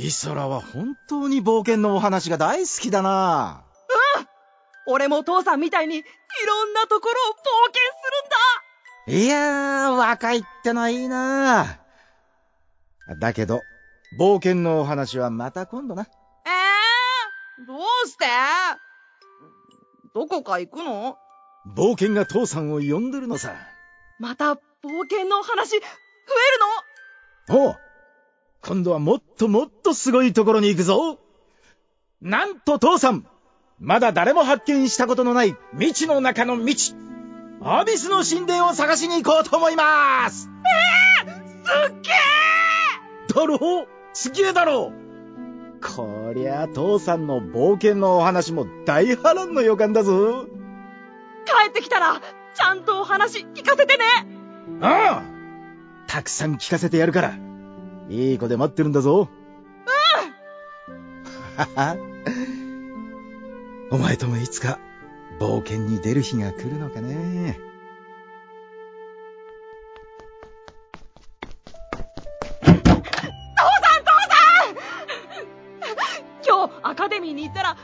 イソラは本当に冒険のお話が大好きだな。うん、俺もお父さんみたいにいろんなところを冒険するんだ。いやー、若いってのはいいな。だけど冒険のお話はまた今度な。どうして？どこか行くの？冒険が父さんを呼んでるのさ。また冒険の話増えるの？おう、今度はもっともっとすごいところに行くぞ。なんと父さん、まだ誰も発見したことのない未知の中の未知、アビスの神殿を探しに行こうと思います。すっげえだろう？すげえだろう？こりゃ父さんの冒険のお話も大波乱の予感だぞ。帰ってきたらちゃんとお話聞かせてね。ああ、たくさん聞かせてやるから、いい子で待ってるんだぞ。うんお前ともいつか冒険に出る日が来るのかね。アカデミーに行ったらみ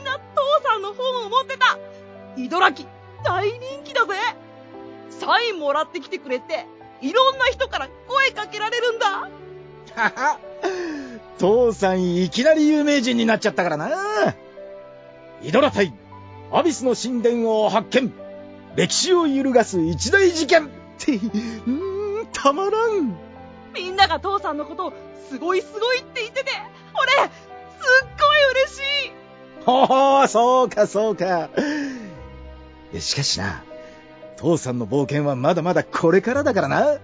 んな父さんの本を持ってた。イドラキ大人気だぜ。サインもらってきてくれて、いろんな人から声かけられるんだ。父さんいきなり有名人になっちゃったからな。イドラ対アビスの神殿を発見、歴史を揺るがす一大事件ってたまらん。みんなが父さんのことをすごいすごいって言ってて、俺すっごい嬉しい。ほう、そうかそうか。しかしな、父さんの冒険はまだまだこれからだからな。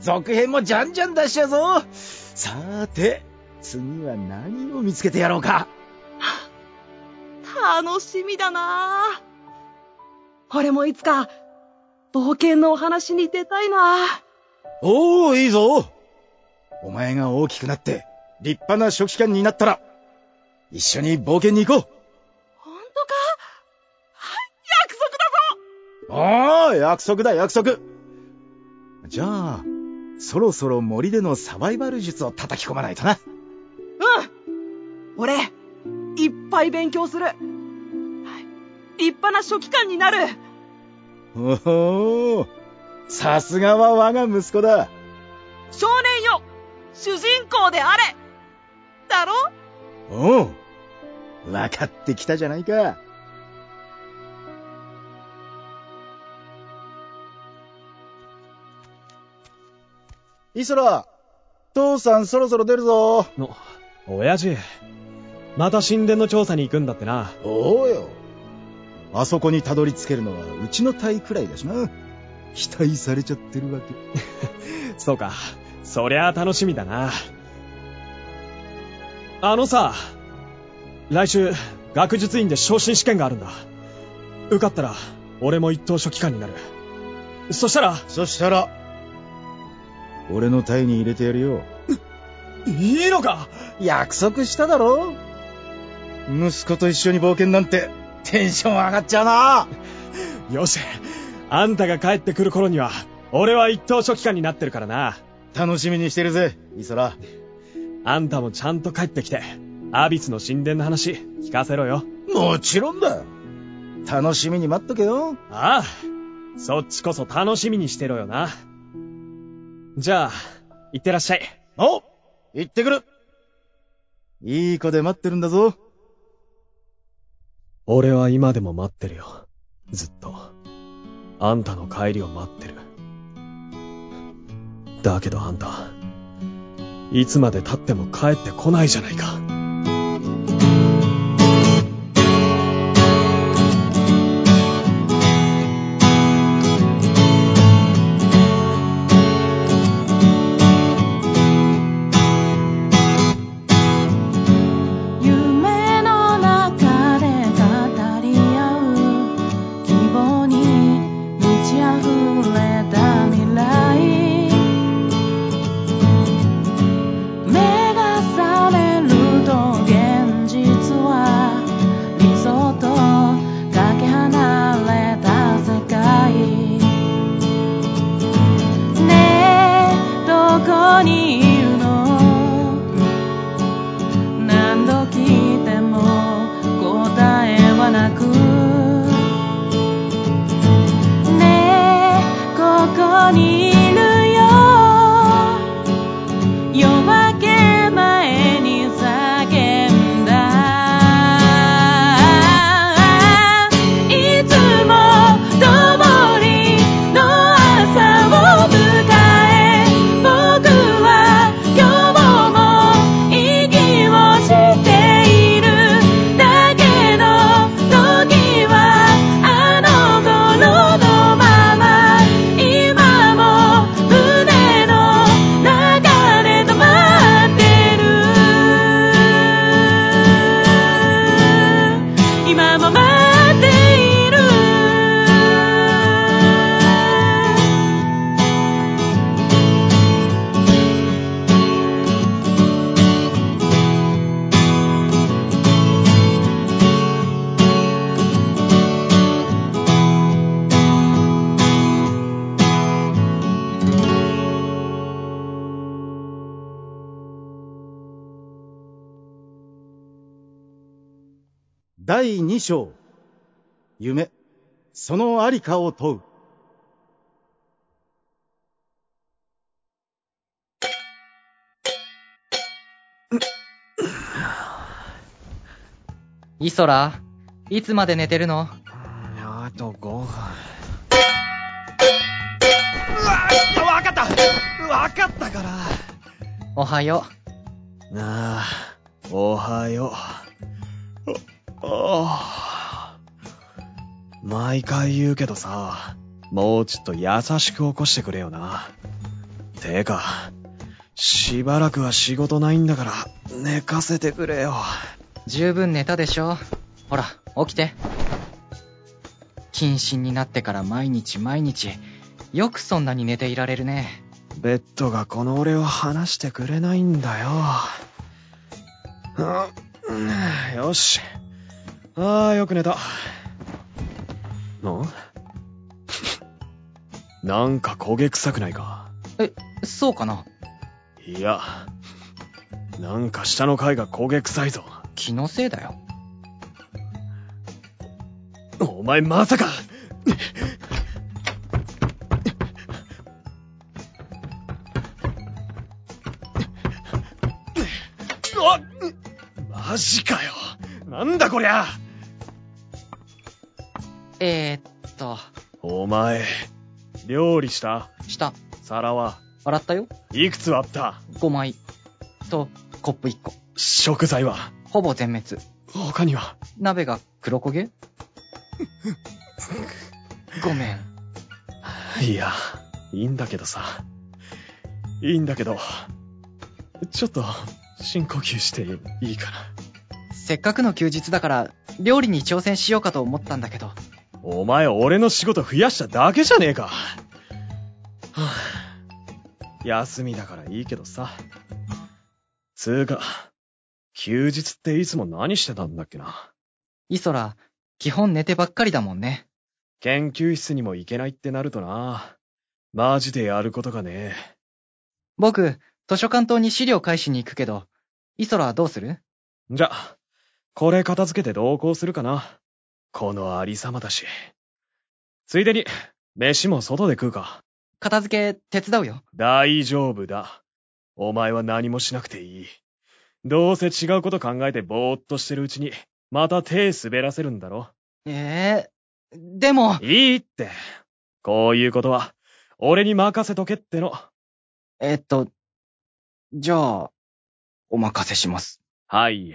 続編もじゃんじゃん出しちゃうぞ。さーて、次は何を見つけてやろうか。楽しみだな。俺もいつか冒険のお話に出たいな。おお、いいぞ。お前が大きくなって立派な書記官になったら、一緒に冒険に行こう。本当か？約束だぞ。ああ、約束だ約束。じゃあそろそろ森でのサバイバル術を叩き込まないとな。うん。俺いっぱい勉強する。立派な書記官になる。おお、さすがは我が息子だ。少年よ、主人公であれ。だろ？おう、分かってきたじゃないか。イソラ、父さんそろそろ出るぞ。親父、また神殿の調査に行くんだってな。おうよ、あそこにたどり着けるのはうちの隊くらいだしな。期待されちゃってるわけ。そうか、そりゃあ楽しみだな。あのさ、来週学術院で昇進試験があるんだ。受かったら俺も一等書記官になる。そしたら俺の隊に入れてやるよ。いいのか？約束しただろ。息子と一緒に冒険なんてテンション上がっちゃうな。よし、あんたが帰ってくる頃には俺は一等書記官になってるからな。楽しみにしてるぜ、イソラ。あんたもちゃんと帰ってきて、アビスの神殿の話聞かせろよ。もちろんだ。楽しみに待っとけよ。ああ、そっちこそ楽しみにしてろよな。じゃあ、いってらっしゃい。お、行ってくる。いい子で待ってるんだぞ。俺は今でも待ってるよ。ずっと。あんたの帰りを待ってる。だけどあんた、いつまで経っても帰ってこないじゃないか。夢の中で語り合う希望に満ち溢れた未来、目が覚めると現実第2章夢そのありかを問う。イソラ、いつまで寝てるの？あと5分。わかったから。おはよう。なあ、おはよう。毎回言うけどさ、もうちょっと優しく起こしてくれよな。てか、しばらくは仕事ないんだから寝かせてくれよ。十分寝たでしょ。ほら、起きて。謹慎になってから毎日、よくそんなに寝ていられるね。ベッドがこの俺を離してくれないんだよ。よし。よく寝た。なんか焦げ臭くないか？そうかな？いや、なんか下の階が焦げ臭いぞ。気のせいだよ。お前まさかマジかよ。なんだこりゃ。お前料理した？皿は洗ったよ。いくつあった？5枚とコップ1個。食材はほぼ全滅。他には鍋が黒焦げごめん。いや、いいんだけどちょっと深呼吸していいかな？せっかくの休日だから料理に挑戦しようかと思ったんだけど。お前、俺の仕事増やしただけじゃねえか。休みだからいいけどさ。つうか、休日っていつも何してたんだっけな？イソラ、基本寝てばっかりだもんね。研究室にも行けないってなるとな、マジでやることがねえ。僕、図書館棟に資料返しに行くけど、イソラはどうする？じゃ、これ片付けて同行するかな。このありさまだし。ついでに、飯も外で食うか。片付け手伝うよ。大丈夫だ。お前は何もしなくていい。どうせ違うこと考えてぼーっとしてるうちに、また手滑らせるんだろ。でも。いいって。こういうことは、俺に任せとけっての。じゃあ、お任せします。はい。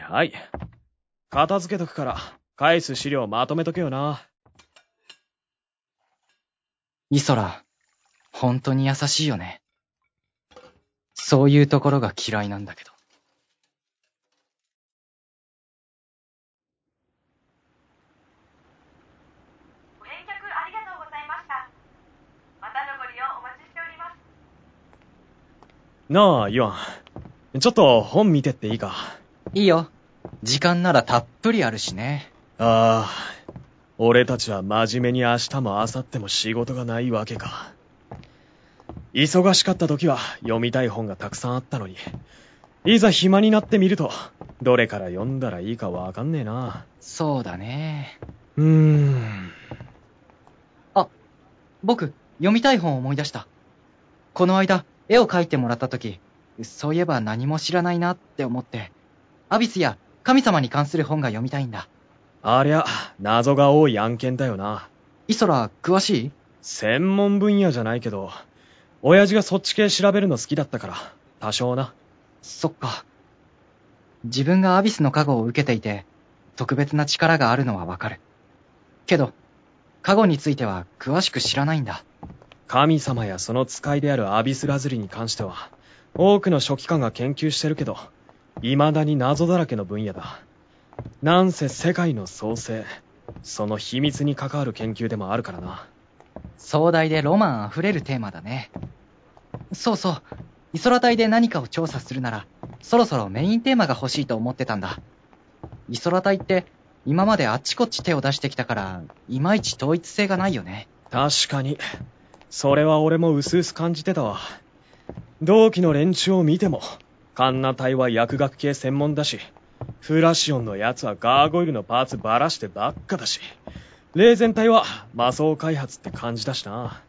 片付けとくから。返す資料まとめとけよな。イソラ、本当に優しいよね。そういうところが嫌いなんだけど。ご返却ありがとうございました。またのご利用お待ちしております。なあ、イワン。ちょっと本見てっていいか？いいよ。時間ならたっぷりあるしね。俺たちは真面目に明日も明後日も仕事がないわけか。忙しかった時は読みたい本がたくさんあったのに、いざ暇になってみると、どれから読んだらいいかわかんねえな。そうだね。僕、読みたい本を思い出した。この間、絵を描いてもらった時、そういえば何も知らないなって思って、アビスや神様に関する本が読みたいんだ。ありゃ、謎が多い案件だよな。イソラ、詳しい？専門分野じゃないけど、親父がそっち系調べるの好きだったから、多少な。そっか。自分がアビスの加護を受けていて、特別な力があるのはわかる。けど、加護については詳しく知らないんだ。神様やその使いであるアビスラズリに関しては、多くの書記官が研究してるけど、未だに謎だらけの分野だ。なんせ世界の創生、その秘密に関わる研究でもあるからな。壮大でロマンあふれるテーマだね。そう、イソラ隊で何かを調査するなら、そろそろメインテーマが欲しいと思ってたんだ。イソラ隊って今まであっちこっち手を出してきたから、いまいち統一性がないよね。確かに、それは俺も薄々感じてたわ。同期の連中を見ても、カンナ隊は薬学系専門だし、フラシオンのやつはガーゴイルのパーツばらしてばっかだし、霊全体は魔装開発って感じだしな。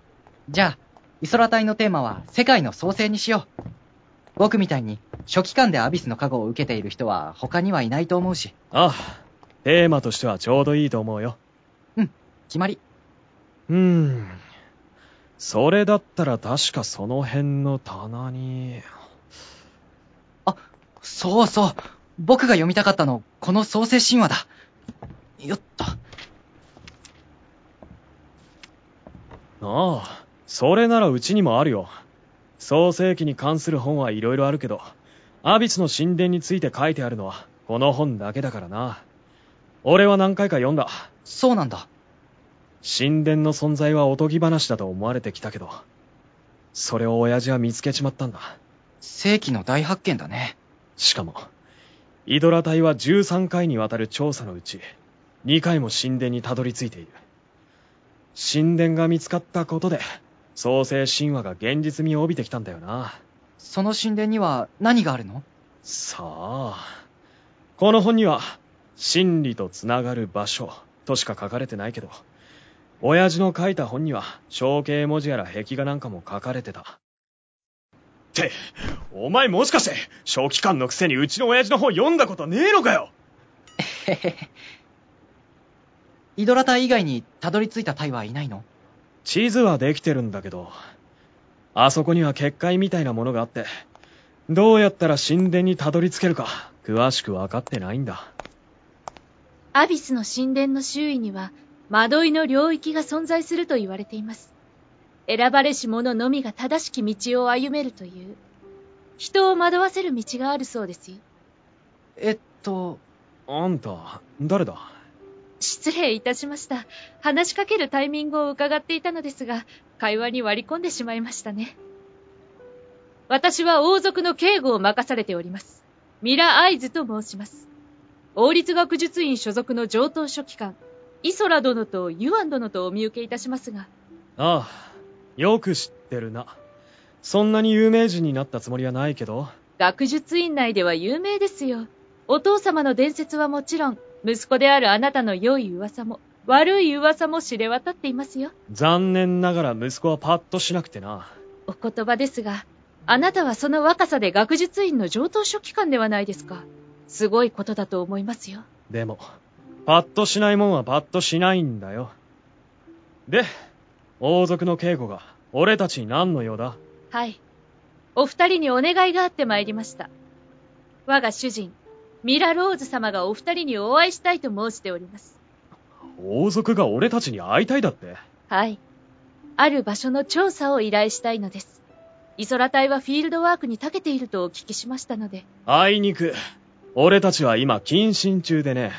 じゃあイソラ隊のテーマは世界の創生にしよう。僕みたいに初期間でアビスの加護を受けている人は他にはいないと思うし。ああ、テーマとしてはちょうどいいと思うよ。うん、決まり。それだったら確かその辺の棚に。あ、そうそう。僕が読みたかったの、この創世神話だ。よっと。ああ、それならうちにもあるよ。創世記に関する本はいろいろあるけど、アビスの神殿について書いてあるのはこの本だけだからな。俺は何回か読んだ。そうなんだ。神殿の存在はおとぎ話だと思われてきたけど、それを親父は見つけちまったんだ。世紀の大発見だね。しかもイドラ隊は13回にわたる調査のうち2回も神殿にたどり着いている。神殿が見つかったことで創世神話が現実味を帯びてきたんだよな。その神殿には何があるの？さあ、この本には真理とつながる場所としか書かれてないけど、親父の書いた本には象形文字やら壁画なんかも書かれてた。ってお前もしかして書記官のくせにうちの親父の本読んだことねえのかよ。イドラ隊以外にたどり着いた隊はいないの？地図はできてるんだけど、あそこには結界みたいなものがあって、どうやったら神殿にたどり着けるか詳しく分かってないんだ。アビスの神殿の周囲には魔導の領域が存在すると言われています。選ばれし者のみが正しき道を歩めるという、人を惑わせる道があるそうですよ。あんた誰だ？失礼いたしました。話しかけるタイミングを伺っていたのですが、会話に割り込んでしまいましたね。私は王族の警護を任されております、ミラ・アイズと申します。王立学術院所属の上等書記官、イソラ殿とユアン殿とお見受けいたしますが。ああ、よく知ってるな。そんなに有名人になったつもりはないけど。学術院内では有名ですよ。お父様の伝説はもちろん、息子であるあなたの良い噂も悪い噂も知れ渡っていますよ。残念ながら息子はパッとしなくてな。お言葉ですが、あなたはその若さで学術院の上等書記官ではないですか。すごいことだと思いますよ。でもパッとしないもんはパッとしないんだよ。で、王族の警護が俺たちに何の用だ？はい、お二人にお願いがあって参りました。我が主人、ミラローズ様がお二人にお会いしたいと申しております。王族が俺たちに会いたいだって？はい、ある場所の調査を依頼したいのです。イソラ隊はフィールドワークに長けているとお聞きしましたので。あいにく、俺たちは今謹慎中でね。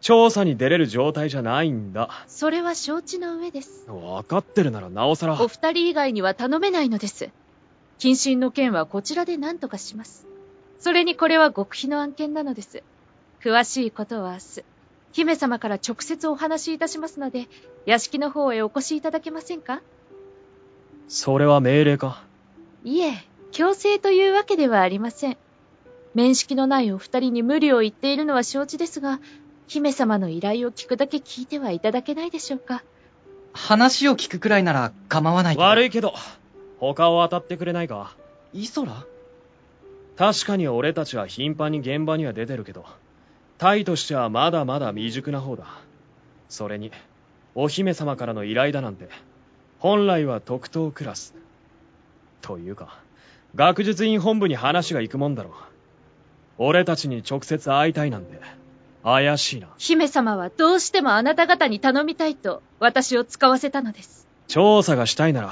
調査に出れる状態じゃないんだ。それは承知の上です。分かってるならなおさら。お二人以外には頼めないのです。謹慎の件はこちらで何とかします。それにこれは極秘の案件なのです。詳しいことは明日姫様から直接お話しいたしますので、屋敷の方へお越しいただけませんか？それは命令か？いえ、強制というわけではありません。面識のないお二人に無理を言っているのは承知ですが、姫様の依頼を聞くだけ聞いてはいただけないでしょうか。話を聞くくらいなら構わないけど。悪いけど他を当たってくれないか？イソラ？確かに俺たちは頻繁に現場には出てるけど、隊としてはまだまだ未熟な方だ。それにお姫様からの依頼だなんて本来は特等クラスというか、学術院本部に話が行くもんだろう。俺たちに直接会いたいなんて怪しいな。姫様はどうしてもあなた方に頼みたいと私を使わせたのです。調査がしたいなら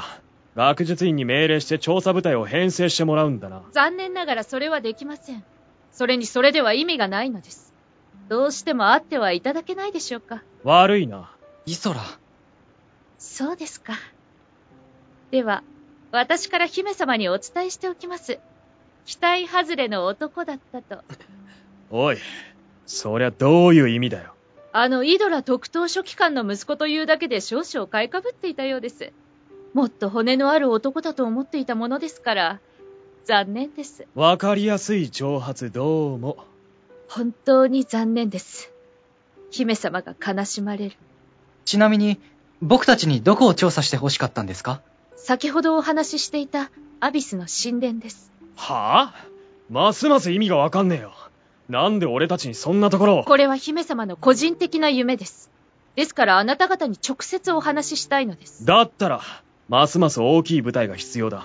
学術院に命令して調査部隊を編成してもらうんだな。残念ながらそれはできません。それにそれでは意味がないのです。どうしても会ってはいただけないでしょうか？悪いな、イソラ。そうですか。では私から姫様にお伝えしておきます。期待外れの男だったと。おい、そりゃどういう意味だよ。あのイドラ特等書記官の息子というだけで少々買いかぶっていたようです。もっと骨のある男だと思っていたものですから残念です。わかりやすい挑発どうも。本当に残念です。姫様が悲しまれる。ちなみに、僕たちにどこを調査してほしかったんですか？先ほどお話ししていたアビスの神殿です。はあ？ますます意味がわかんねえよ。なんで俺たちにそんなところを。これは姫様の個人的な夢です。ですからあなた方に直接お話ししたいのです。だったら、ますます大きい部隊が必要だ。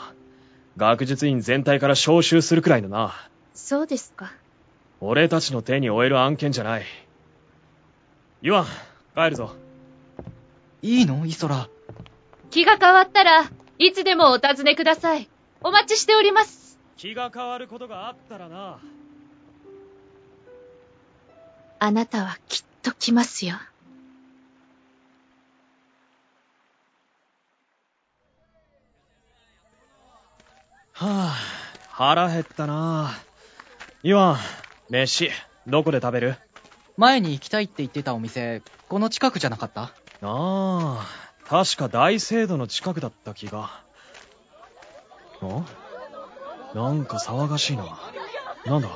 学術院全体から招集するくらいのな。そうですか。俺たちの手に負える案件じゃない。イワン、帰るぞ。いいの？イソラ。気が変わったらいつでもお尋ねください。お待ちしております。気が変わることがあったらな。あなたはきっと来ますよ。はあ、腹減ったな。イワン、飯どこで食べる？前に行きたいって言ってたお店、この近くじゃなかった？ああ、確か大聖堂の近くだった気が。なんか騒がしいな。なんだ？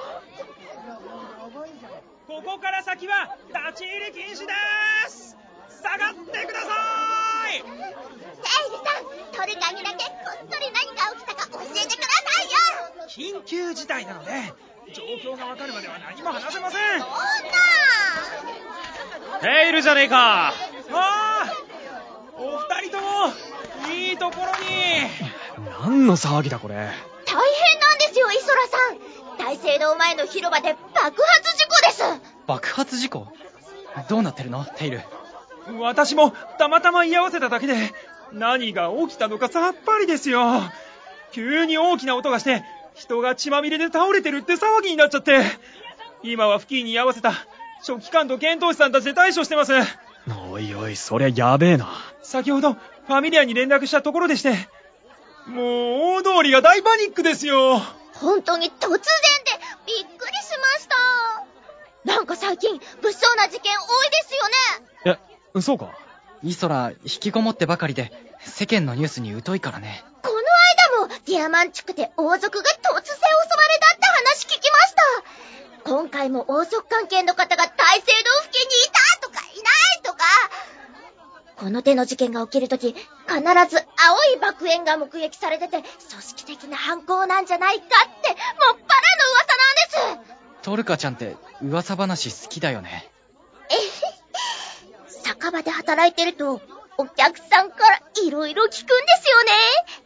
ここから先は立ち入り禁止でーす。下がってくださーい。セイリさん、鳥神だけこっそり何が起きたか教えてくださいよ。緊急事態なので、状況がわかるまでは何も話せません。そんなテイルじゃねえか。ああ、お二人ともいいところに。何の騒ぎだこれ。大変なんですよ、イソラさん。大聖堂前の広場で爆発事故です。爆発事故？どうなってるの、テイル？私もたまたま居合わせただけで、何が起きたのかさっぱりですよ。急に大きな音がして、人が血まみれで倒れてるって騒ぎになっちゃって、今は付近に居合わせた書記官と剣闘士さんたちで対処してます。おいおい、そりゃやべえな。先ほどファミリアに連絡したところでして、もう大通りが大パニックですよ。本当に突然でびっくりしました。なんか最近物騒な事件多いですよね。え、そうか。イソラ引きこもってばかりで、世間のニュースに疎いからね。ディアマン地区で王族が突然襲われたって話聞きました。今回も王族関係の方が大聖堂付近にいたとかいないとか。この手の事件が起きるとき、必ず青い爆炎が目撃されてて、組織的な犯行なんじゃないかってもっぱらの噂なんです。トルカちゃんって噂話好きだよね。酒場で働いてるとお客さんからいろいろ聞くんですよね。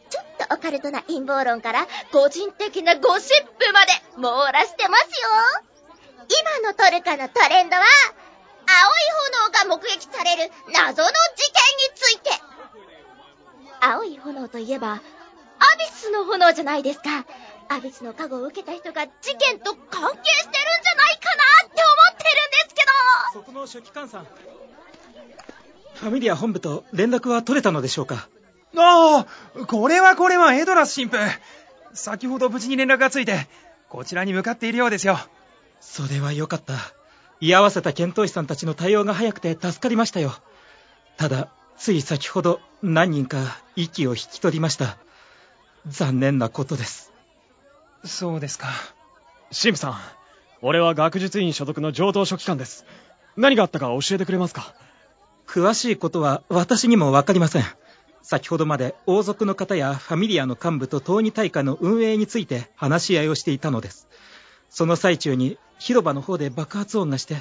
ちょっとオカルトな陰謀論から個人的なゴシップまで網羅してますよ。今のトルカのトレンドは、青い炎が目撃される謎の事件について。青い炎といえばアビスの炎じゃないですか。アビスの加護を受けた人が事件と関係してるんじゃないかなって思ってるんですけど。そこの書記官さん、ファミリア本部と連絡は取れたのでしょうか？ああ、これはエドラス神父。先ほど無事に連絡がついて、こちらに向かっているようですよ。それはよかった。居合わせた検討士さんたちの対応が早くて助かりましたよ。ただ、つい先ほど何人か息を引き取りました。残念なことです。そうですか。神父さん、俺は学術院所属の上等書記官です。何があったか教えてくれますか？詳しいことは私にもわかりません。先ほどまで王族の方やファミリアの幹部と東二大会の運営について話し合いをしていたのです。その最中に広場の方で爆発音がして、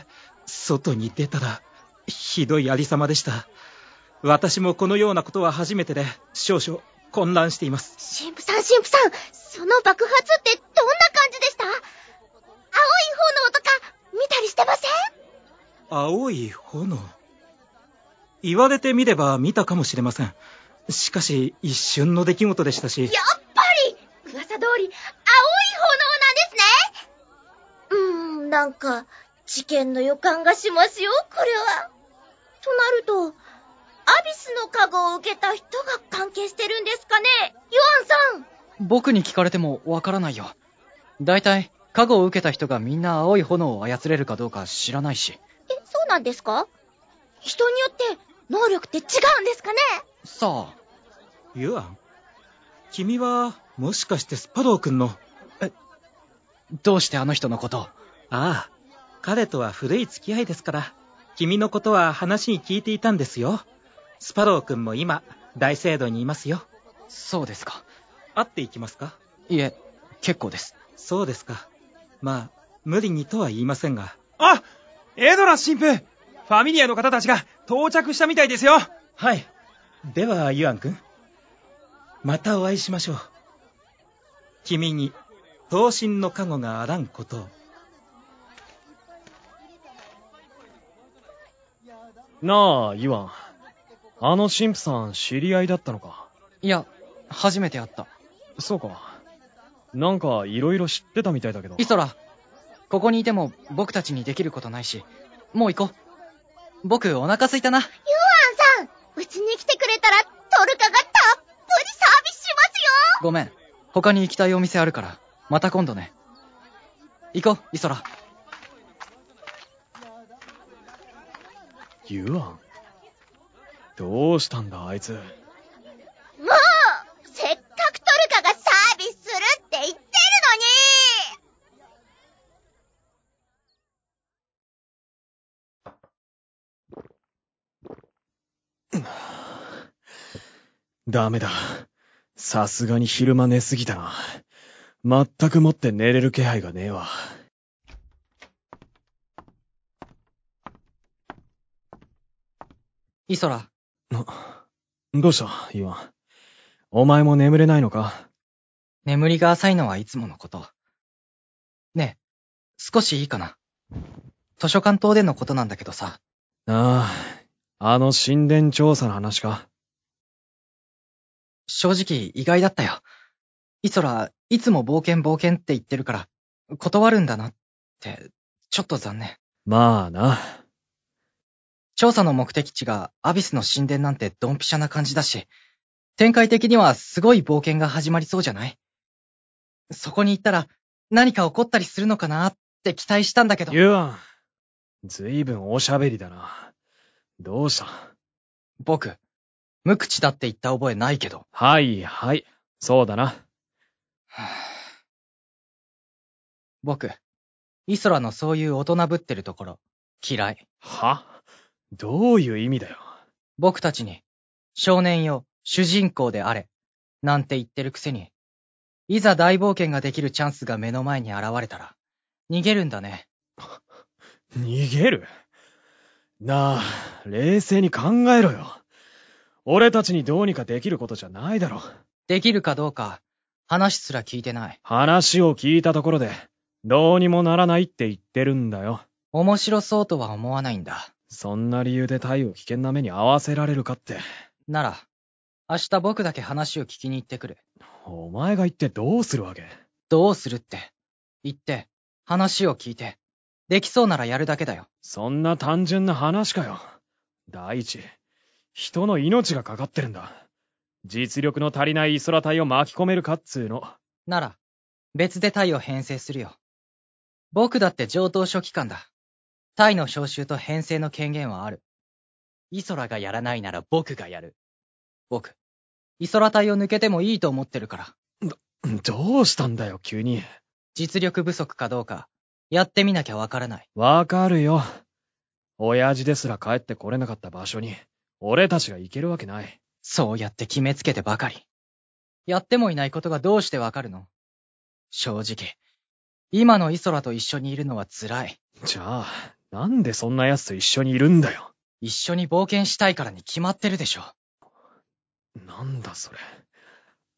外に出たらひどいありさまでした。私もこのようなことは初めてで、少々混乱しています。神父さん、その爆発ってどんな感じでした？青い炎とか見たりしてません？青い炎？言われてみれば見たかもしれません。しかし一瞬の出来事でしたし。やっぱり噂通り青い炎なんですね。なんか事件の予感がしますよ、これは。となると、アビスの加護を受けた人が関係してるんですかね、ヨアンさん。僕に聞かれてもわからないよ。だいたい加護を受けた人がみんな青い炎を操れるかどうか知らないし。え、そうなんですか？人によって能力って違うんですかね。さあ、ユアン、君はもしかしてスパロー君の。どうしてあの人のことを？ああ、彼とは古い付き合いですから、君のことは話に聞いていたんですよ。スパロー君も今、大聖堂にいますよ。そうですか。会っていきますか？いえ、結構です。そうですか。まあ、無理にとは言いませんが。あ、エドラ神父、ファミリアの方たちが到着したみたいですよ。はい。では、ユアン君、またお会いしましょう。君に、刀身の加護があらんことを。なあ、ユアン。あの神父さん、知り合いだったのか？いや、初めて会った。そうか。なんか、いろいろ知ってたみたいだけど。イソラ、ここにいても僕たちにできることないし、もう行こう。僕、お腹すいたな。ユアンさん、うちに来てくれたら、トルカがたっぷりサービスしますよ。ごめん。他に行きたいお店あるから、また今度ね。行こう、イソラ。ユアン、どうしたんだあいつ。もうせっかくトルカがサービスするって言ってるのに。ダメだ。さすがに昼間寝すぎたな。全くもって寝れる気配がねえわ。イソラ。どうしたユアン。お前も眠れないのか？眠りが浅いのはいつものこと。ねえ、少しいいかな。図書館等でのことなんだけどさ。ああ、あの神殿調査の話か。正直意外だったよ。イソラ、いつも冒険冒険って言ってるから、断るんだなって、ちょっと残念。まあな。調査の目的地がアビスの神殿なんてドンピシャな感じだし、展開的にはすごい冒険が始まりそうじゃない？そこに行ったら何か起こったりするのかなって期待したんだけど。ユアン、ずいぶんおしゃべりだな。どうした？僕、無口だって言った覚えないけど。はいはい、そうだな。僕、イソラのそういう大人ぶってるところ、嫌い。は？どういう意味だよ。僕たちに、少年よ、主人公であれ、なんて言ってるくせに、いざ大冒険ができるチャンスが目の前に現れたら、逃げるんだね。逃げる？なあ、冷静に考えろよ。俺たちにどうにかできることじゃないだろ。できるかどうか、話すら聞いてない。話を聞いたところで、どうにもならないって言ってるんだよ。面白そうとは思わないんだ。そんな理由でタイを危険な目に遭わせられるかって。なら、明日僕だけ話を聞きに行ってくる。お前が行ってどうするわけ？どうするって。行って、話を聞いて、できそうならやるだけだよ。そんな単純な話かよ。第一、人の命がかかってるんだ。実力の足りないイソラ隊を巻き込めるかっつーの。なら、別でタイを編成するよ。僕だって上等書記官だ。タイの召集と編成の権限はある。イソラがやらないなら僕がやる。僕、イソラ隊を抜けてもいいと思ってるから。どうしたんだよ、急に。実力不足かどうか、やってみなきゃわからない。わかるよ。親父ですら帰ってこれなかった場所に、俺たちが行けるわけない。そうやって決めつけてばかり。やってもいないことがどうしてわかるの？正直、今のイソラと一緒にいるのは辛い。じゃあ、なんでそんな奴と一緒にいるんだよ。一緒に冒険したいからに決まってるでしょ。なんだそれ。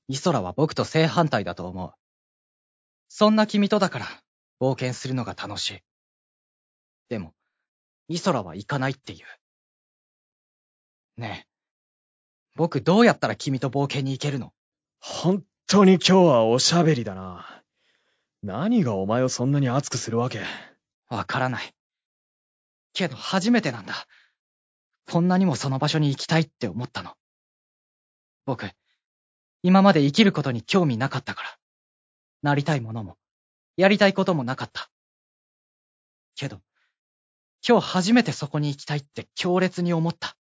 イソラは僕と正反対だと思う。そんな君とだから、冒険するのが楽しい。でも、イソラは行かないっていう。ねえ、僕どうやったら君と冒険に行けるの？本当に今日はおしゃべりだな。何がお前をそんなに熱くするわけ？わからない。けど初めてなんだ。こんなにもその場所に行きたいって思ったの。僕、今まで生きることに興味なかったから。なりたいものも、やりたいこともなかった。けど、今日初めてそこに行きたいって強烈に思った。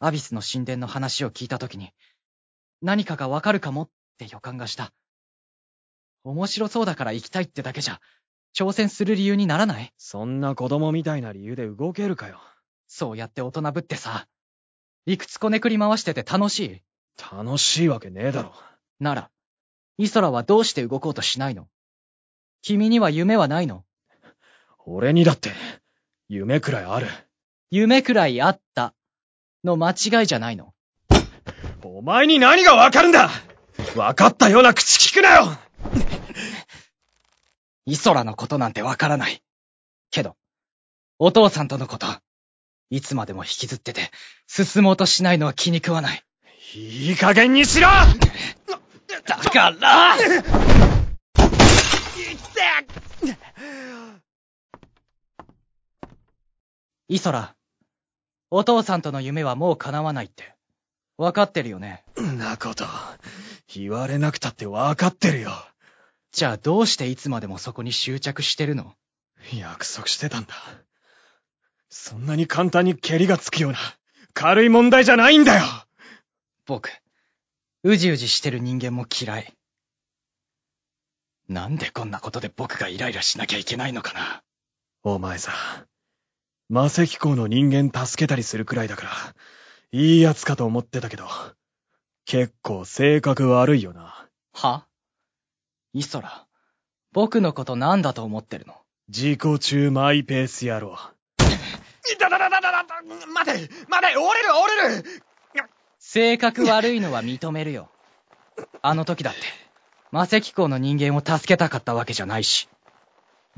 アビスの神殿の話を聞いたときに、何かがわかるかもって予感がした。面白そうだから行きたいってだけじゃ、挑戦する理由にならない？そんな子供みたいな理由で動けるかよ。そうやって大人ぶってさ、理屈こねくり回してて楽しい？楽しいわけねえだろ。なら、イソラはどうして動こうとしないの？君には夢はないの？俺にだって、夢くらいある。夢くらいあった、の間違いじゃないの？お前に何がわかるんだ！わかったような口聞くなよ！イソラのことなんてわからない。けど、お父さんとのこと、いつまでも引きずってて、進もうとしないのは気に食わない。いい加減にしろ！だから！イソラ、お父さんとの夢はもう叶わないって、わかってるよね？んなこと、言われなくたってわかってるよ。じゃあどうしていつまでもそこに執着してるの？約束してたんだ。そんなに簡単に蹴りがつくような軽い問題じゃないんだよ。僕、うじうじしてる人間も嫌い。なんでこんなことで僕がイライラしなきゃいけないのかな。お前さ、魔石港の人間助けたりするくらいだからいいやつかと思ってたけど、結構性格悪いよな。は？イソラ、僕のことなんだと思ってるの？自己中マイペース野郎。いただだだだだ、待て、折れる。性格悪いのは認めるよ。あの時だって、魔石港の人間を助けたかったわけじゃないし、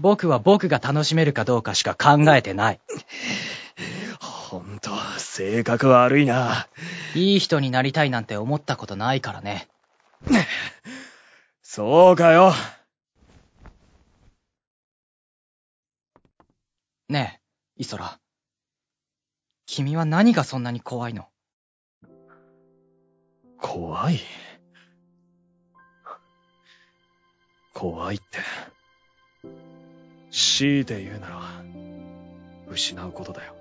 僕が楽しめるかどうかしか考えてない。ほんと、性格悪いな。いい人になりたいなんて思ったことないからね。そうかよ。ねえ、イソラ。君は何がそんなに怖いの？怖いって。強いて言うなら、失うことだよ。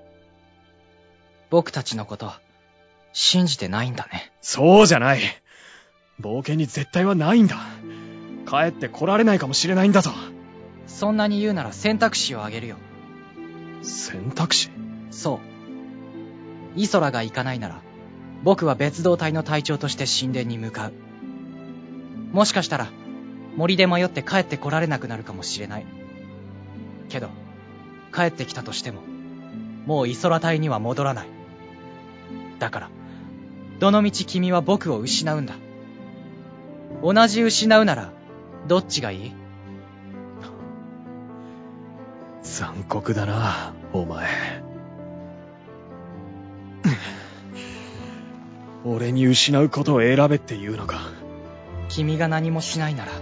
僕たちのこと、信じてないんだね。そうじゃない。冒険に絶対はないんだ。帰って来られないかもしれないんだぞ。そんなに言うなら選択肢をあげるよ。選択肢？そう。イソラが行かないなら、僕は別動隊の隊長として神殿に向かう。もしかしたら、森で迷って帰って来られなくなるかもしれない。けど、帰ってきたとしても、もうイソラ隊には戻らない。だから、どのみち君は僕を失うんだ。同じ失うなら、どっちがいい？残酷だな、お前。俺に失うことを選べって言うのか。君が何もしないなら、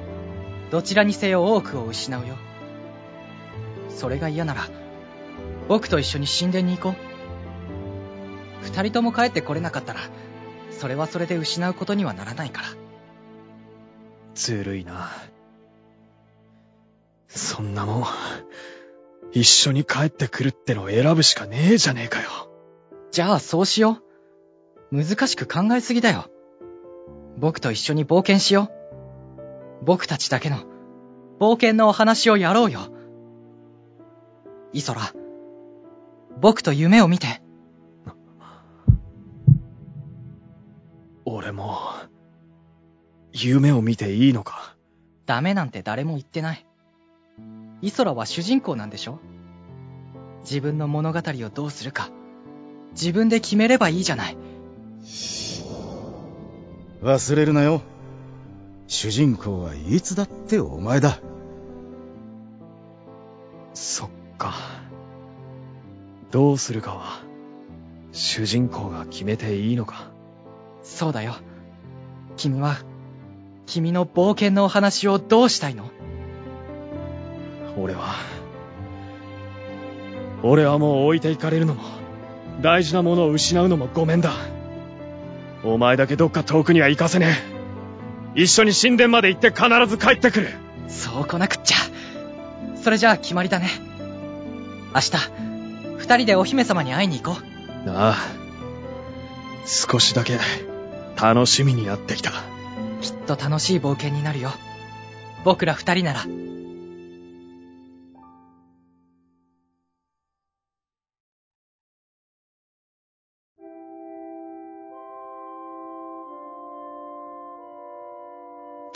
どちらにせよ多くを失うよ。それが嫌なら、僕と一緒に神殿に行こう。二人とも帰ってこれなかったら、それはそれで失うことにはならないから。ずるいな。そんなもん、一緒に帰ってくるってのを選ぶしかねえじゃねえかよ。じゃあそうしよう。難しく考えすぎだよ。僕と一緒に冒険しよう。僕たちだけの冒険のお話をやろうよ。イソラ、僕と夢を見て。俺も夢を見ていいのか？ダメなんて誰も言ってない。イソラは主人公なんでしょ？自分の物語をどうするか、自分で決めればいいじゃない。忘れるなよ。主人公はいつだってお前だ。そっか。どうするかは、主人公が決めていいのか。そうだよ。君は、君の冒険のお話をどうしたいの？俺はもう置いていかれるのも、大事なものを失うのもごめんだ。お前だけどっか遠くには行かせねえ。一緒に神殿まで行って必ず帰ってくる。そう来なくっちゃ。それじゃあ決まりだね。明日、二人でお姫様に会いに行こう。ああ。少しだけ、楽しみになってきた。きっと楽しい冒険になるよ。僕ら二人なら。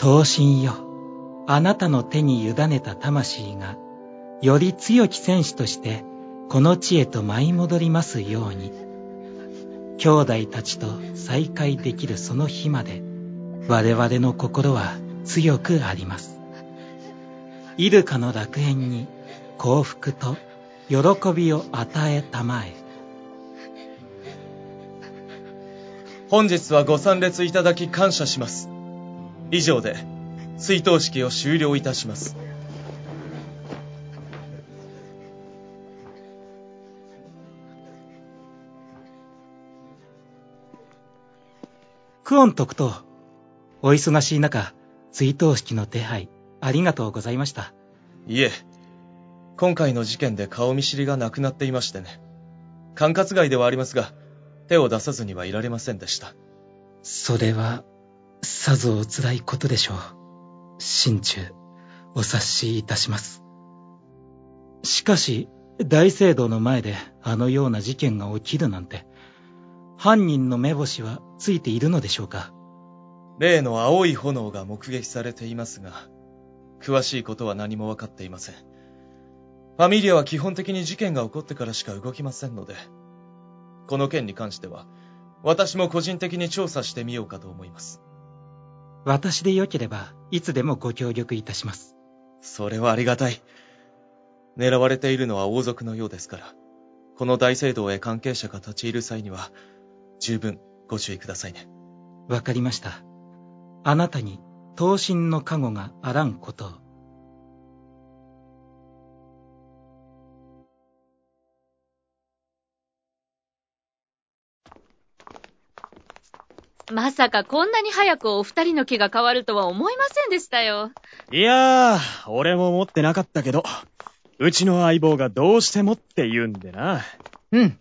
刀身よ、あなたの手に委ねた魂が、より強き戦士として、この地へと舞い戻りますように、兄弟たちと再会できるその日まで、我々の心は強くあります。イルカの楽園に幸福と喜びを与えたまえ。本日はご参列いただき感謝します。以上で追悼式を終了いたします。久遠特等、お忙しい中、追悼式の手配、ありがとうございました。いえ、今回の事件で顔見知りがなくなっていましてね。管轄外ではありますが、手を出さずにはいられませんでした。それは、さぞお辛いことでしょう。心中、お察しいたします。しかし、大聖堂の前であのような事件が起きるなんて、犯人の目星はついているのでしょうか。例の青い炎が目撃されていますが、詳しいことは何も分かっていません。ファミリアは基本的に事件が起こってからしか動きませんので、この件に関しては私も個人的に調査してみようかと思います。私でよければいつでもご協力いたします。それはありがたい。狙われているのは王族のようですから、この大聖堂へ関係者が立ち入る際には十分ご注意くださいね。わかりました。あなたに刀身の加護があらんことを。まさかこんなに早くお二人の気が変わるとは思いませんでしたよ。いやー、俺も持ってなかったけど、うちの相棒がどうしてもって言うんでな。うん。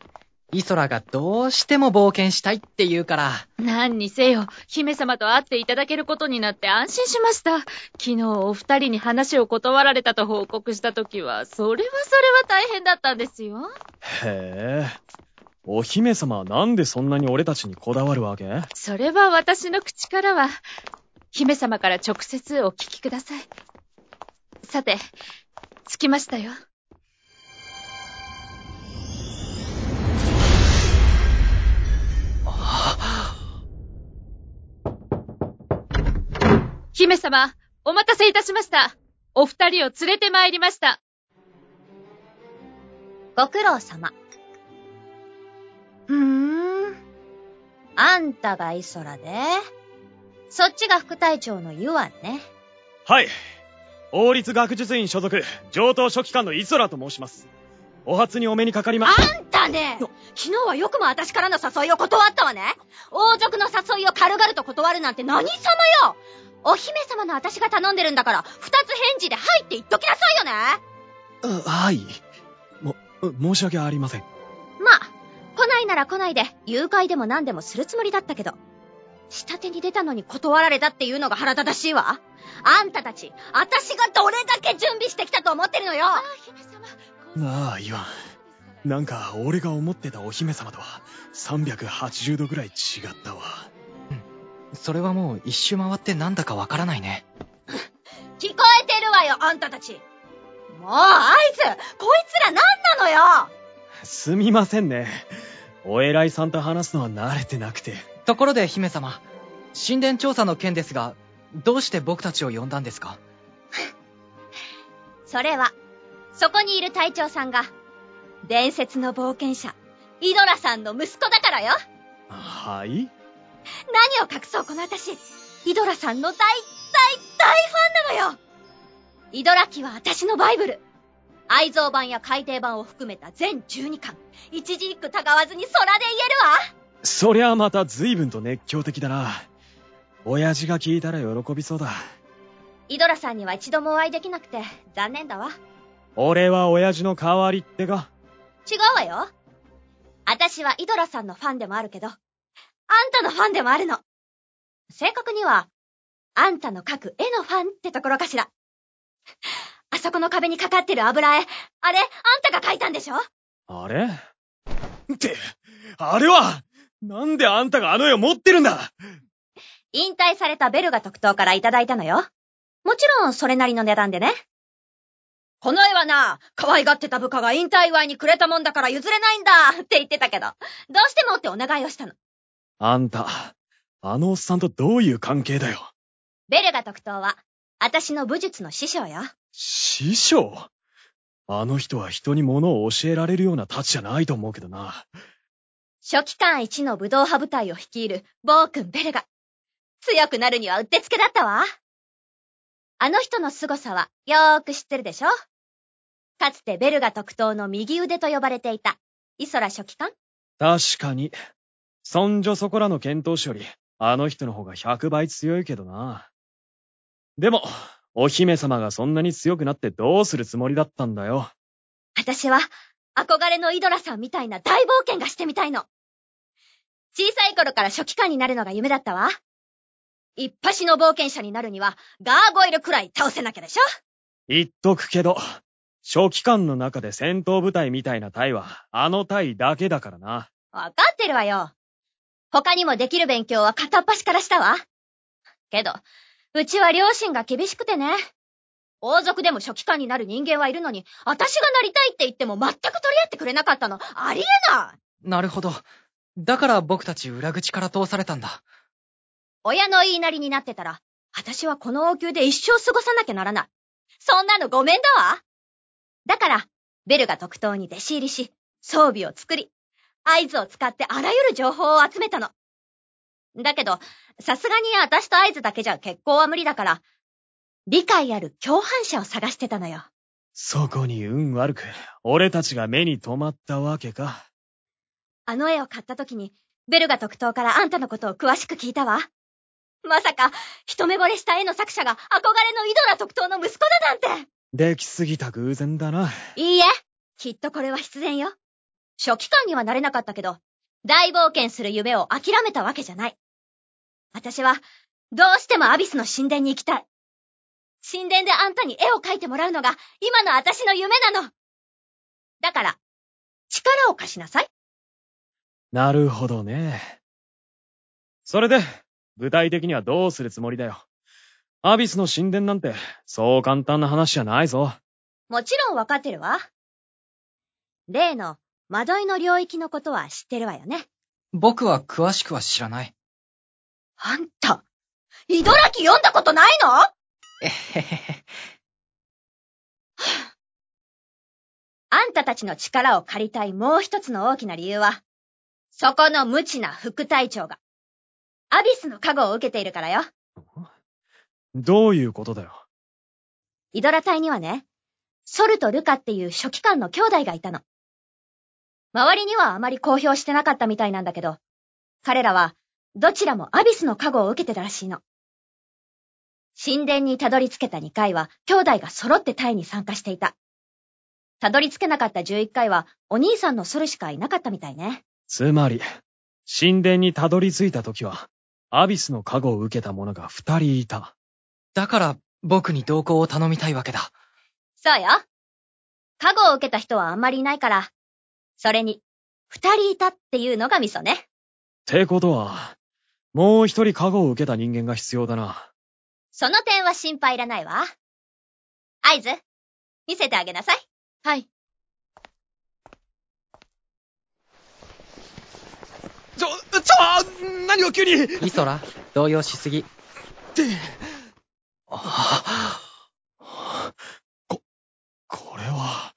イソラがどうしても冒険したいって言うから。何にせよ、姫様と会っていただけることになって安心しました。昨日お二人に話を断られたと報告したときは、それは大変だったんですよ。へえ、お姫様はなんでそんなに俺たちにこだわるわけ？それは私の口からは、姫様から直接お聞きください。さて、着きましたよ。姫様、お待たせいたしました。お二人を連れて参りました。ご苦労様。あんたがイソラで、そっちが副隊長のユアンね。はい。王立学術院所属、上等書記官のイソラと申します。お初にお目にかかりま。あんたね、昨日はよくも私からの誘いを断ったわね。王族の誘いを軽々と断るなんて何様よ。お姫様の私が頼んでるんだから、二つ返事ではいって言っときなさいよね。はい。申し訳ありません。まあ、来ないなら来ないで、誘拐でも何でもするつもりだったけど、下手に出たのに断られたっていうのが腹立たしいわ。あんたたち、私がどれだけ準備してきたと思ってるのよ。ああ、姫様。なあ、イワン。なんか、俺が思ってたお姫様とは、380度ぐらい違ったわ。うん。それはもう一周回ってなんだかわからないね。聞こえてるわよ、あんたたち。もう、あいつ、こいつら何なのよ。すみませんね。お偉いさんと話すのは慣れてなくて。ところで、姫様。神殿調査の件ですが、どうして僕たちを呼んだんですか？それは、そこにいる隊長さんが、伝説の冒険者、イドラさんの息子だからよ。はい？何を隠そう、この私、イドラさんの大ファンなのよ。イドラ記は私のバイブル。愛蔵版や改訂版を含めた全12巻、一字一句たがわずに空で言えるわ。そりゃまた随分と熱狂的だな。親父が聞いたら喜びそうだ。イドラさんには一度もお会いできなくて残念だわ。俺は親父の代わりってか。違うわよ。私はイドラさんのファンでもあるけど、あんたのファンでもあるの。正確には、あんたの描く絵のファンってところかしら。あそこの壁にかかってる油絵、あれ、あんたが描いたんでしょ？あれ？って、あれは、なんであんたがあの絵を持ってるんだ？引退されたベルガ特等からいただいたのよ。もちろんそれなりの値段でね。この絵はな、可愛がってた部下が引退祝いにくれたもんだから譲れないんだって言ってたけど、どうしてもってお願いをしたの。あんた、あのおっさんとどういう関係だよ。ベルガ特等は、私の武術の師匠よ。師匠？あの人は人に物を教えられるようなたちじゃないと思うけどな。初期間一の武道派部隊を率いる暴君ベルガ。強くなるにはうってつけだったわ。あの人の凄さはよーく知ってるでしょ。かつてベルガ特等の右腕と呼ばれていたイソラ書記官。確かにそんじょそこらの剣闘士よりあの人の方が100倍強いけどな。でもお姫様がそんなに強くなってどうするつもりだったんだよ。私は憧れのイドラさんみたいな大冒険がしてみたいの。小さい頃から書記官になるのが夢だったわ。一発の冒険者になるにはガーゴイルくらい倒せなきゃでしょ。言っとくけど書記官の中で戦闘部隊みたいな隊はあの隊だけだからな。わかってるわよ。他にもできる勉強は片っ端からしたわ。けどうちは両親が厳しくてね。王族でも書記官になる人間はいるのに、私がなりたいって言っても全く取り合ってくれなかったの、ありえない。なるほど。だから僕たち裏口から通されたんだ。親の言いなりになってたら、私はこの王宮で一生過ごさなきゃならない。そんなのごめんだわ。だから、ベルガ特等に弟子入りし、装備を作り、合図を使ってあらゆる情報を集めたの。だけど、さすがに私と合図だけじゃ結婚は無理だから、理解ある共犯者を探してたのよ。そこに運悪く、俺たちが目に留まったわけか。あの絵を買った時に、ベルガ特等からあんたのことを詳しく聞いたわ。まさか、一目惚れした絵の作者が憧れのイドラ特等の息子だなんて。できすぎた偶然だな。いいえ、きっとこれは必然よ。書記官にはなれなかったけど、大冒険する夢を諦めたわけじゃない。私は、どうしてもアビスの神殿に行きたい。神殿であんたに絵を描いてもらうのが、今の私の夢なの。だから、力を貸しなさい。なるほどね。それで、具体的にはどうするつもりだよ。アビスの神殿なんて、そう簡単な話じゃないぞ。もちろんわかってるわ。例の、魔導の領域のことは知ってるわよね。僕は詳しくは知らない。あんた、イドラキ読んだことないの？えへへへ。あんたたちの力を借りたいもう一つの大きな理由は、そこの無知な副隊長が。アビスの加護を受けているからよ。どういうことだよ。イドラ隊にはね、ソルとルカっていう書記官の兄弟がいたの。周りにはあまり公表してなかったみたいなんだけど、彼らはどちらもアビスの加護を受けてたらしいの。神殿にたどり着けた2回は兄弟が揃って隊に参加していた。たどり着けなかった11回はお兄さんのソルしかいなかったみたいね。つまり、神殿にたどり着いた時は、アビスの加護を受けた者が2人いた。だから僕に同行を頼みたいわけだ。そうよ。加護を受けた人はあんまりいないから、それに2人いたっていうのがミソね。ってことは、もう1人加護を受けた人間が必要だな。その点は心配いらないわ。合図、見せてあげなさい。はい。何を急に。イソラ、動揺しすぎ。って、これは。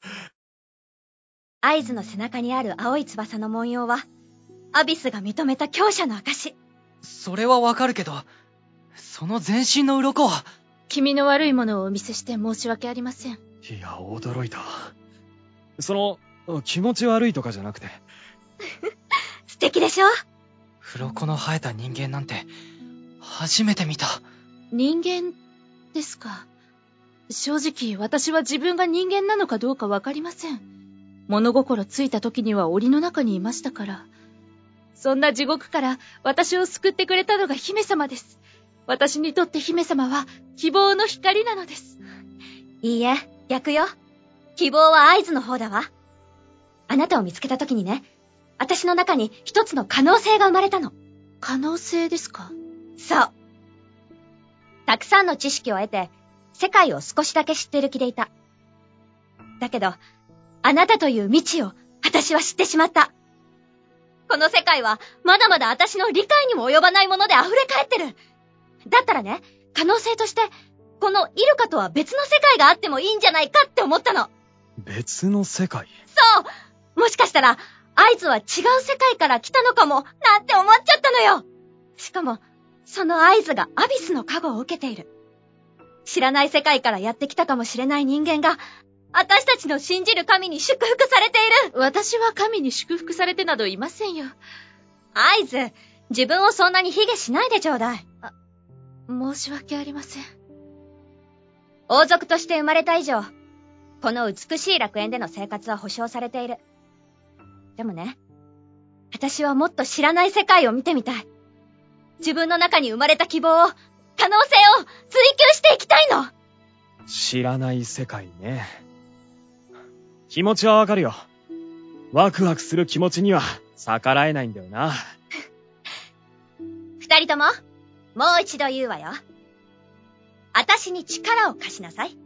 合図の背中にある青い翼の文様は、アビスが認めた強者の証。それはわかるけど、その全身の鱗は。気味の悪いものをお見せして申し訳ありません。いや、驚いた。その、気持ち悪いとかじゃなくて。素敵でしょ。鱗の生えた人間なんて、初めて見た。人間ですか。正直、私は自分が人間なのかどうかわかりません。物心ついた時には檻の中にいましたから。そんな地獄から私を救ってくれたのが姫様です。私にとって姫様は希望の光なのです。いいえ、逆よ。希望は合図の方だわ。あなたを見つけた時にね、私の中に一つの可能性が生まれたの。可能性ですか？そう。たくさんの知識を得て、世界を少しだけ知ってる気でいた。だけど、あなたという未知を私は知ってしまった。この世界はまだまだ私の理解にも及ばないもので溢れ返ってる。だったらね、可能性として、このイルカとは別の世界があってもいいんじゃないかって思ったの。別の世界？そう！もしかしたら、あいつは違う世界から来たのかも、なんて思っちゃったのよ。しかも、その合図がアビスの加護を受けている。知らない世界からやってきたかもしれない人間が、私たちの信じる神に祝福されている。私は神に祝福されてなどいませんよ。合図、自分をそんなに卑下しないでちょうだい。あ、申し訳ありません。王族として生まれた以上、この美しい楽園での生活は保障されている。でもね、私はもっと知らない世界を見てみたい。自分の中に生まれた希望を、可能性を追求していきたいの。知らない世界ね。気持ちはわかるよ。ワクワクする気持ちには逆らえないんだよな。二人とも、もう一度言うわよ。私に力を貸しなさい。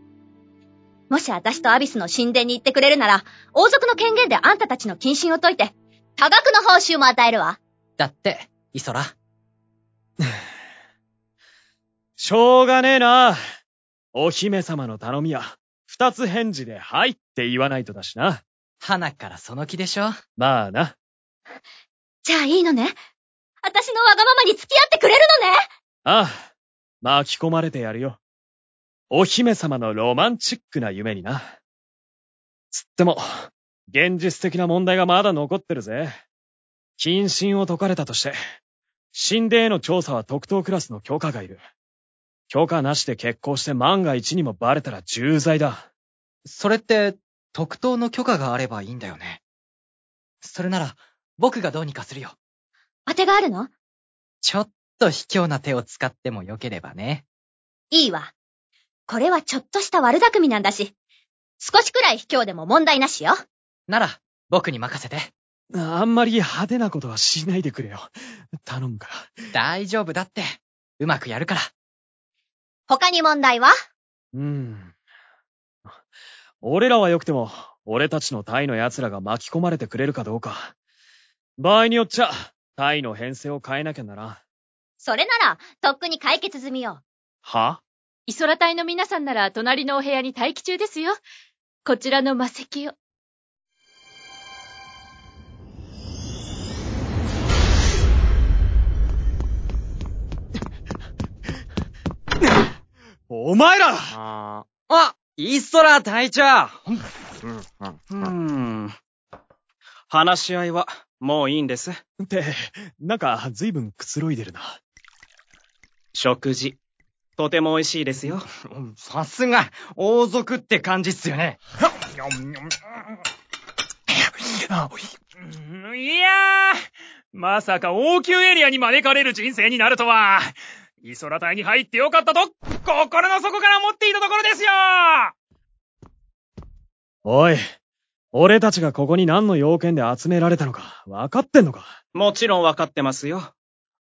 もし私とアビスの神殿に行ってくれるなら、王族の権限であんたたちの謹慎を解いて、多額の報酬も与えるわ。だって、イソラ。しょうがねえな。お姫様の頼みは、二つ返事ではいって言わないとだしな。花からその気でしょ。まあな。じゃあいいのね。私のわがままに付き合ってくれるのね。ああ、巻き込まれてやるよ。お姫様のロマンチックな夢にな。つっても、現実的な問題がまだ残ってるぜ。謹慎を解かれたとして、神殿への調査は特等クラスの許可がいる。許可なしで決行して万が一にもバレたら重罪だ。それって、特等の許可があればいいんだよね。それなら、僕がどうにかするよ。当てがあるの？ちょっと卑怯な手を使ってもよければね。いいわ。これはちょっとした悪巧みなんだし、少しくらい卑怯でも問題なしよ。なら、僕に任せて。あんまり派手なことはしないでくれよ。頼むから。大丈夫だって。うまくやるから。他に問題は？俺らはよくても、俺たちの隊の奴らが巻き込まれてくれるかどうか。場合によっちゃ、隊の編成を変えなきゃならん。それなら、とっくに解決済みよ。は？イソラ隊の皆さんなら隣のお部屋に待機中ですよ。こちらの魔石を。お前ら！あ、イソラ隊長！話し合いはもういいんです。って、なんか随分くつろいでるな。食事。とても美味しいですよ。さすが、王族って感じっすよね。いやー、まさか王宮エリアに招かれる人生になるとは、イソラ隊に入ってよかったと、心の底から思っていたところですよ。おい、俺たちがここに何の要件で集められたのか、分かってんのか？もちろん分かってますよ。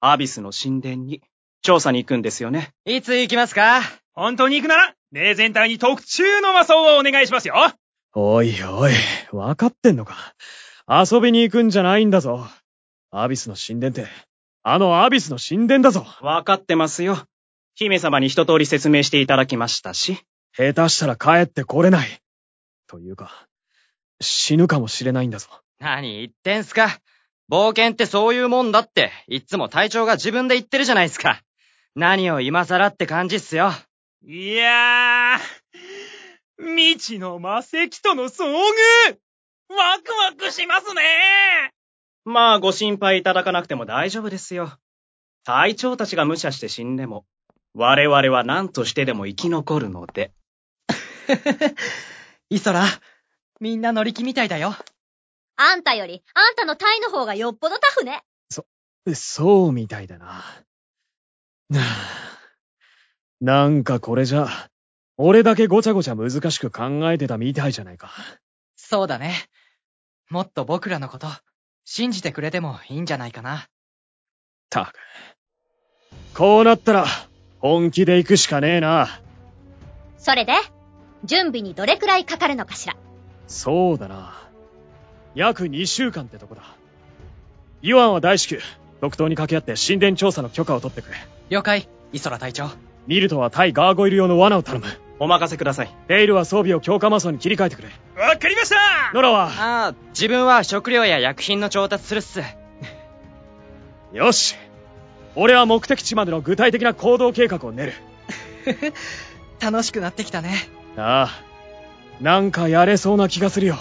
アビスの神殿に。調査に行くんですよね。いつ行きますか？本当に行くなら、霊全体に特注の魔装をお願いしますよ。おいおい、分かってんのか？遊びに行くんじゃないんだぞ。アビスの神殿って、あのアビスの神殿だぞ。分かってますよ。姫様に一通り説明していただきましたし。下手したら帰ってこれない。というか、死ぬかもしれないんだぞ。何言ってんすか？冒険ってそういうもんだって、いつも隊長が自分で言ってるじゃないですか。何を今更って感じっすよ。いやー、未知の魔石との遭遇、ワクワクしますね。まあご心配いただかなくても大丈夫ですよ。隊長たちが無茶して死んでも、我々は何としてでも生き残るので。イソラ、みんな乗り気みたいだよ。あんたより、あんたの隊の方がよっぽどタフね。そうみたいだな。なんかこれじゃ、俺だけごちゃごちゃ難しく考えてたみたいじゃないか。そうだね。もっと僕らのこと、信じてくれてもいいんじゃないかな。ったく。こうなったら、本気で行くしかねえな。それで準備にどれくらいかかるのかしら。そうだな、約2週間ってとこだ。イワンは大至急独島に掛け合って神殿調査の許可を取ってくれ。了解、イソラ隊長。ニルトは対ガーゴイル用の罠を頼む。お任せください。デイルは装備を強化魔装に切り替えてくれ。わかりました。ノラは自分は食料や薬品の調達するっす。よし、俺は目的地までの具体的な行動計画を練る。楽しくなってきたね。ああ、なんかやれそうな気がするよ。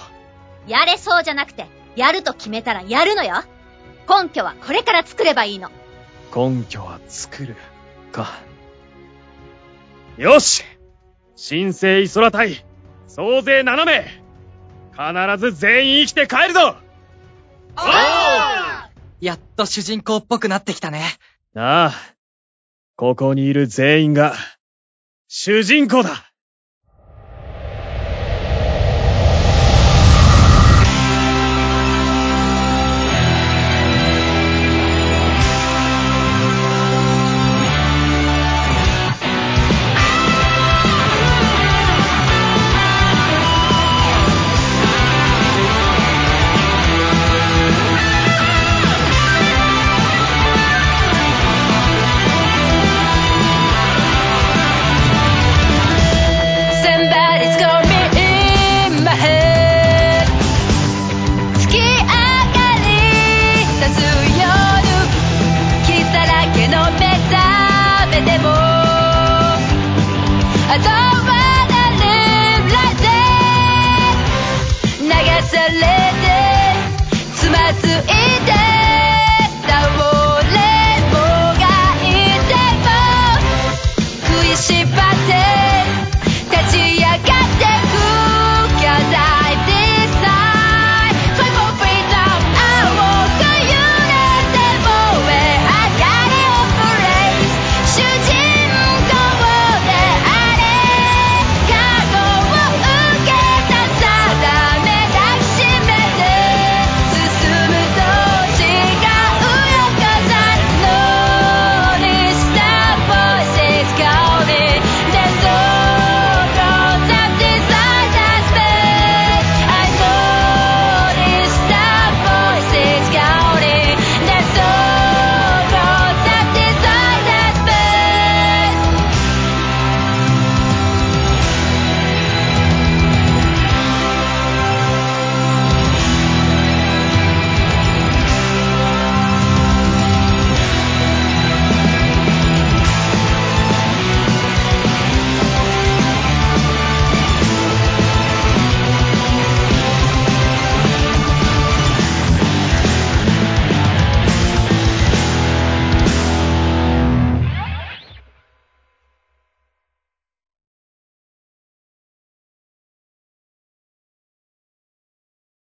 やれそうじゃなくて、やると決めたらやるのよ。根拠はこれから作ればいいの。根拠は作るか。よし、新生イソラ隊総勢7名必ず全員生きて帰るぞ。おー、やっと主人公っぽくなってきたね。ああ、ここにいる全員が主人公だ。